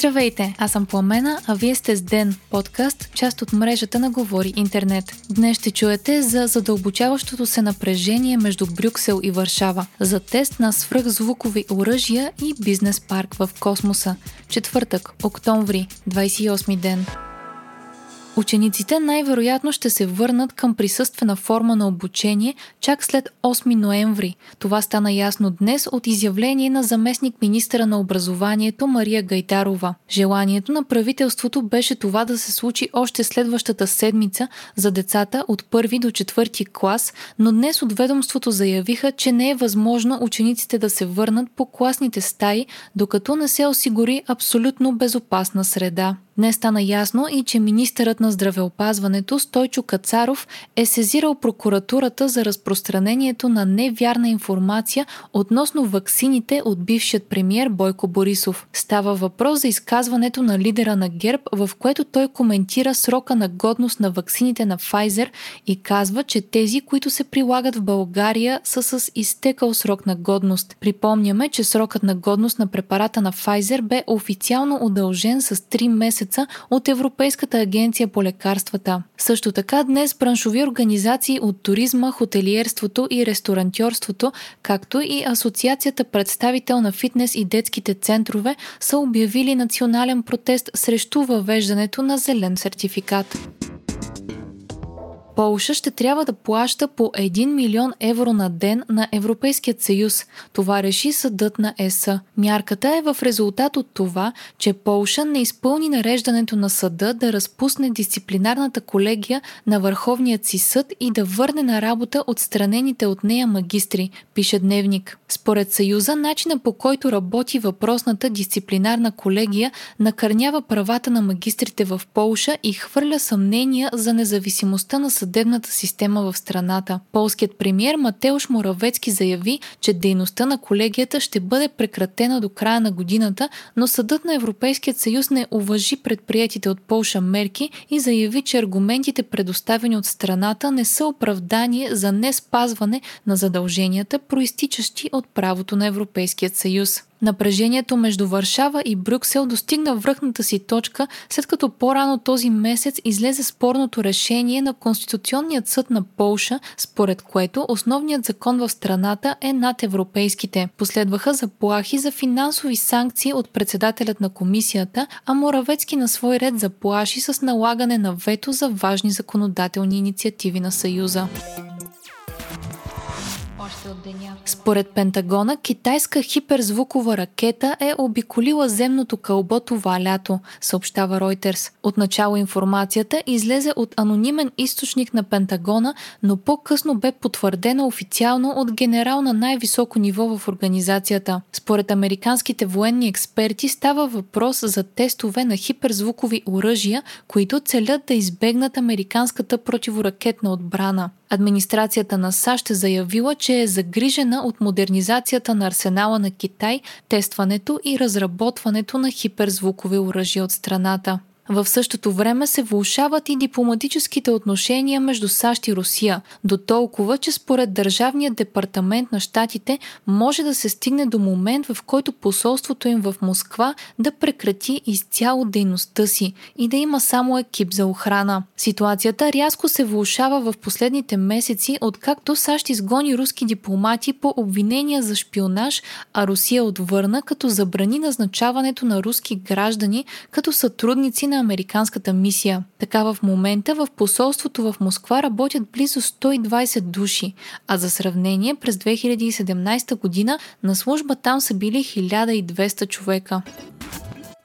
Здравейте, аз съм Пламена, а вие сте с Ден, подкаст, част от мрежата на Говори Интернет. Днес ще чуете за задълбочаващото се напрежение между Брюксел и Варшава, за тест на свръхзвукови оръжия и бизнес парк в космоса. Четвъртък, октомври, 28 ден. Учениците най-вероятно ще се върнат към присъствена форма на обучение чак след 8 ноември. Това стана ясно днес от изявление на заместник-министъра на образованието Мария Гайдарова. Желанието на правителството беше това да се случи още следващата седмица за децата от 1 до 4 клас, но днес от ведомството заявиха, че не е възможно учениците да се върнат по класните стаи, докато не се осигури абсолютно безопасна среда. Днес стана ясно и че министърът на здравеопазването Стойчо Кацаров е сезирал прокуратурата за разпространението на невярна информация относно ваксините от бившият премиер Бойко Борисов. Става въпрос за изказването на лидера на ГЕРБ, в което той коментира срока на годност на ваксините на Файзер и казва, че тези, които се прилагат в България, са с изтекал срок на годност. Припомняме, че срокът на годност на препарата на Файзер бе официално удължен с 3 месеца от Европейската агенция по лекарствата. Също така днес браншови организации от туризма, хотелиерството и ресторантьорството, както и Асоциацията представител на фитнес и детските центрове са обявили национален протест срещу въвеждането на зелен сертификат. Полша ще трябва да плаща по 1 милион евро на ден на Европейския съюз. Това реши съдът на ЕС. Мярката е в резултат от това, че Полша не изпълни нареждането на съда да разпусне дисциплинарната колегия на Върховния си съд и да върне на работа отстранените от нея магистри, пише Дневник. Според съюза, начина по който работи въпросната дисциплинарна колегия накърнява правата на магистрите в Полша и хвърля съмнения за независимостта на съдебната система в страната. Полският премиер Матеуш Моравецки заяви, че дейността на колегията ще бъде прекратена до края на годината, но съдът на Европейският съюз не уважи предприятите от Полша мерки и заяви, че аргументите, предоставени от страната, не са оправдание за не спазване на задълженията, проистичащи от правото на Европейският съюз. Напрежението между Варшава и Брюксел достигна връхната си точка, след като по-рано този месец излезе спорното решение на Конституционният съд на Полша, според което основният закон в страната е над европейските. Последваха заплахи за финансови санкции от председателят на комисията, а Моравецки на свой ред заплаши с налагане на вето за важни законодателни инициативи на Съюза. Според Пентагона, китайска хиперзвукова ракета е обиколила земното кълбо това лято, съобщава Ройтерс. Отначало информацията излезе от анонимен източник на Пентагона, но по-късно бе потвърдена официално от генерал на най-високо ниво в организацията. Според американските военни експерти става въпрос за тестове на хиперзвукови оръжия, които целят да избегнат американската противоракетна отбрана. Администрацията на САЩ е заявила, че е загрижена от модернизацията на арсенала на Китай, тестването и разработването на хиперзвукови оръжия от страната. В същото време се влошават и дипломатическите отношения между САЩ и Русия, дотолкова, че според Държавния департамент на щатите може да се стигне до момент, в който посолството им в Москва да прекрати изцяло дейността си и да има само екип за охрана. Ситуацията рязко се влошава в последните месеци, откакто САЩ изгони руски дипломати по обвинения за шпионаж, а Русия отвърна, като забрани назначаването на руски граждани като сътрудници на американската мисия. Така в момента в посолството в Москва работят близо 120 души, а за сравнение през 2017 година на служба там са били 1200 човека.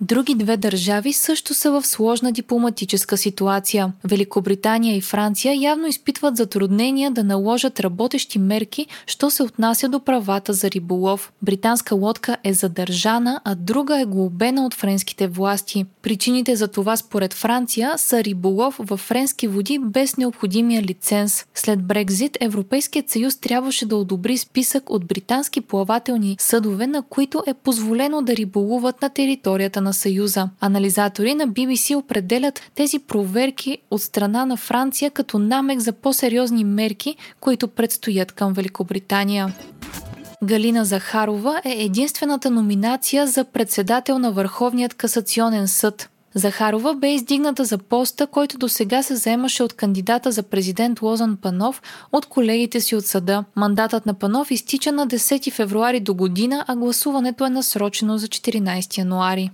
Други две държави също са в сложна дипломатическа ситуация. Великобритания и Франция явно изпитват затруднения да наложат работещи мерки, що се отнася до правата за риболов. Британска лодка е задържана, а друга е глобена от френските власти. Причините за това според Франция са риболов във френски води без необходимия лиценз. След Брекзит Европейският съюз трябваше да одобри списък от британски плавателни съдове, на които е позволено да риболуват на територията на Съюза. Анализатори на BBC определят тези проверки от страна на Франция като намек за по-сериозни мерки, които предстоят към Великобритания. Галина Захарова е единствената номинация за председател на Върховният касационен съд. Захарова бе издигната за поста, който досега се заемаше от кандидата за президент Лозан Панов от колегите си от съда. Мандатът на Панов изтича на 10 февруари до година, а гласуването е насрочено за 14 януари.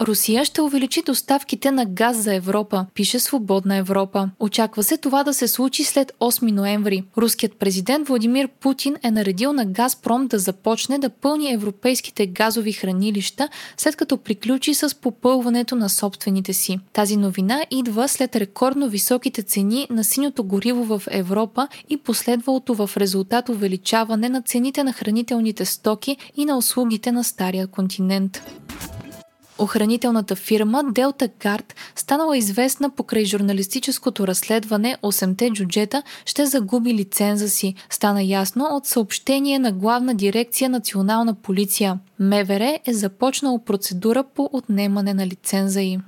Русия ще увеличи доставките на газ за Европа, пише Свободна Европа. Очаква се това да се случи след 8 ноември. Руският президент Владимир Путин е наредил на Газпром да започне да пълни европейските газови хранилища, след като приключи с попълването на собствените си. Тази новина идва след рекордно високите цени на синьото гориво в Европа и последвалото в резултат увеличаване на цените на хранителните стоки и на услугите на Стария континент. Охранителната фирма Делта Гард, станала известна покрай журналистическото разследване 8-те джуджета, ще загуби лиценза си, стана ясно от съобщение на Главна дирекция Национална полиция. МВР е започнало процедура по отнемане на лиценза ѝ.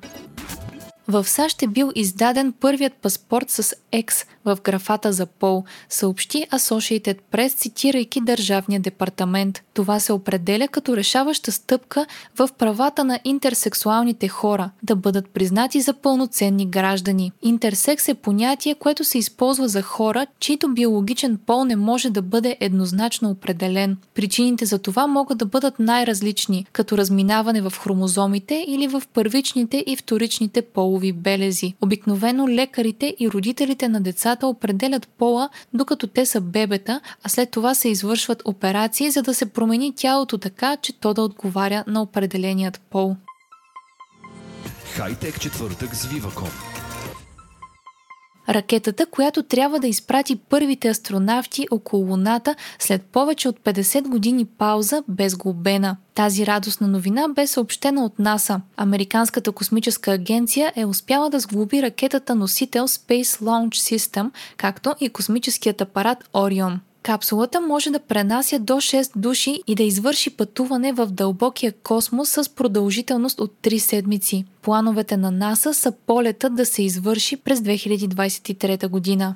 В САЩ е бил издаден първият паспорт с X в графата за пол, съобщи Associated Press, цитирайки Държавния департамент. Това се определя като решаваща стъпка в правата на интерсексуалните хора да бъдат признати за пълноценни граждани. Интерсекс е понятие, което се използва за хора, чийто биологичен пол не може да бъде еднозначно определен. Причините за това могат да бъдат най-различни, като разминаване в хромозомите или в първичните и вторичните полови белези. Обикновено лекарите и родителите на децата определят пола, докато те са бебета, а след това се извършват операции, за да се промени тялото така, че то да отговаря на определеният пол. Хайтек четвъртък с Vivacom. Ракетата, която трябва да изпрати първите астронавти около Луната след повече от 50 години пауза, бе сглобена. Тази радостна новина бе съобщена от НАСА. Американската космическа агенция е успяла да сглоби ракетата-носител Space Launch System, както и космическият апарат Orion. Капсулата може да пренася до 6 души и да извърши пътуване в дълбокия космос с продължителност от 3 седмици. Плановете на НАСА са полетът да се извърши през 2023 година.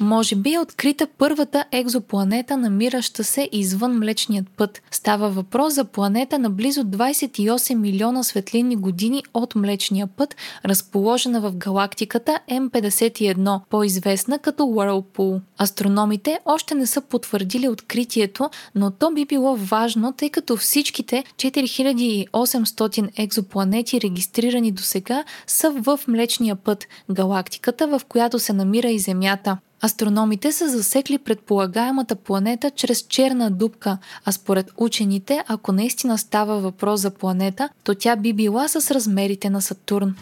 Може би е открита първата екзопланета, намираща се извън Млечният път. Става въпрос за планета на близо 28 милиона светлинни години от Млечния път, разположена в галактиката М51, по-известна като Whirlpool. Астрономите още не са потвърдили откритието, но то би било важно, тъй като всичките 4800 екзопланети, регистрирани досега, са в Млечния път, галактиката, в която се намира и Земята. Астрономите са засекли предполагаемата планета чрез черна дупка, а според учените, ако наистина става въпрос за планета, то тя би била с размерите на Сатурн.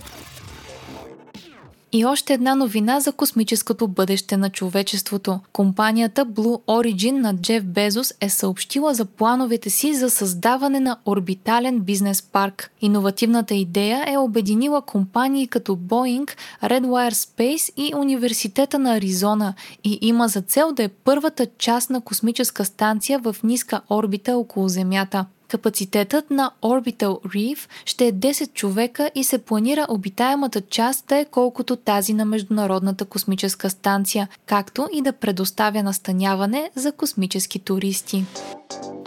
И още една новина за космическото бъдеще на човечеството. Компанията Blue Origin на Джеф Безос е съобщила за плановете си за създаване на орбитален бизнес парк. Иновативната идея е обединила компании като Boeing, Redwire Space и Университета на Аризона и има за цел да е първата частна космическа станция в ниска орбита около Земята. Капацитетът на Orbital Reef ще е 10 човека и се планира обитаемата част да е колкото тази на Международната космическа станция, както и да предоставя настаняване за космически туристи.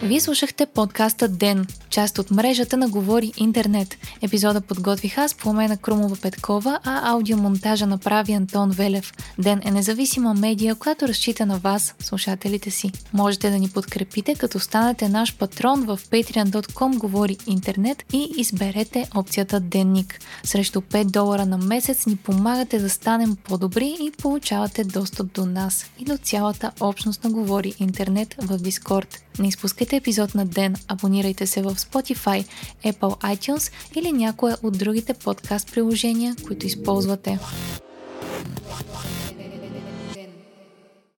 Вие слушахте подкаста Ден, част от мрежата на Говори Интернет. Епизода подготвиха с Пламена Крумова-Петкова, а аудиомонтажа направи Антон Велев. Ден е независима медия, която разчита на вас, слушателите си. Можете да ни подкрепите, като станете наш патрон в patreon.com Говори Интернет и изберете опцията Денник. Срещу $5 на месец ни помагате да станем по-добри и получавате достъп до нас и до цялата общност на Говори Интернет в Discord. Не изпускайте епизод на Ден, абонирайте се в Spotify, Apple iTunes или някое от другите подкаст приложения, които използвате.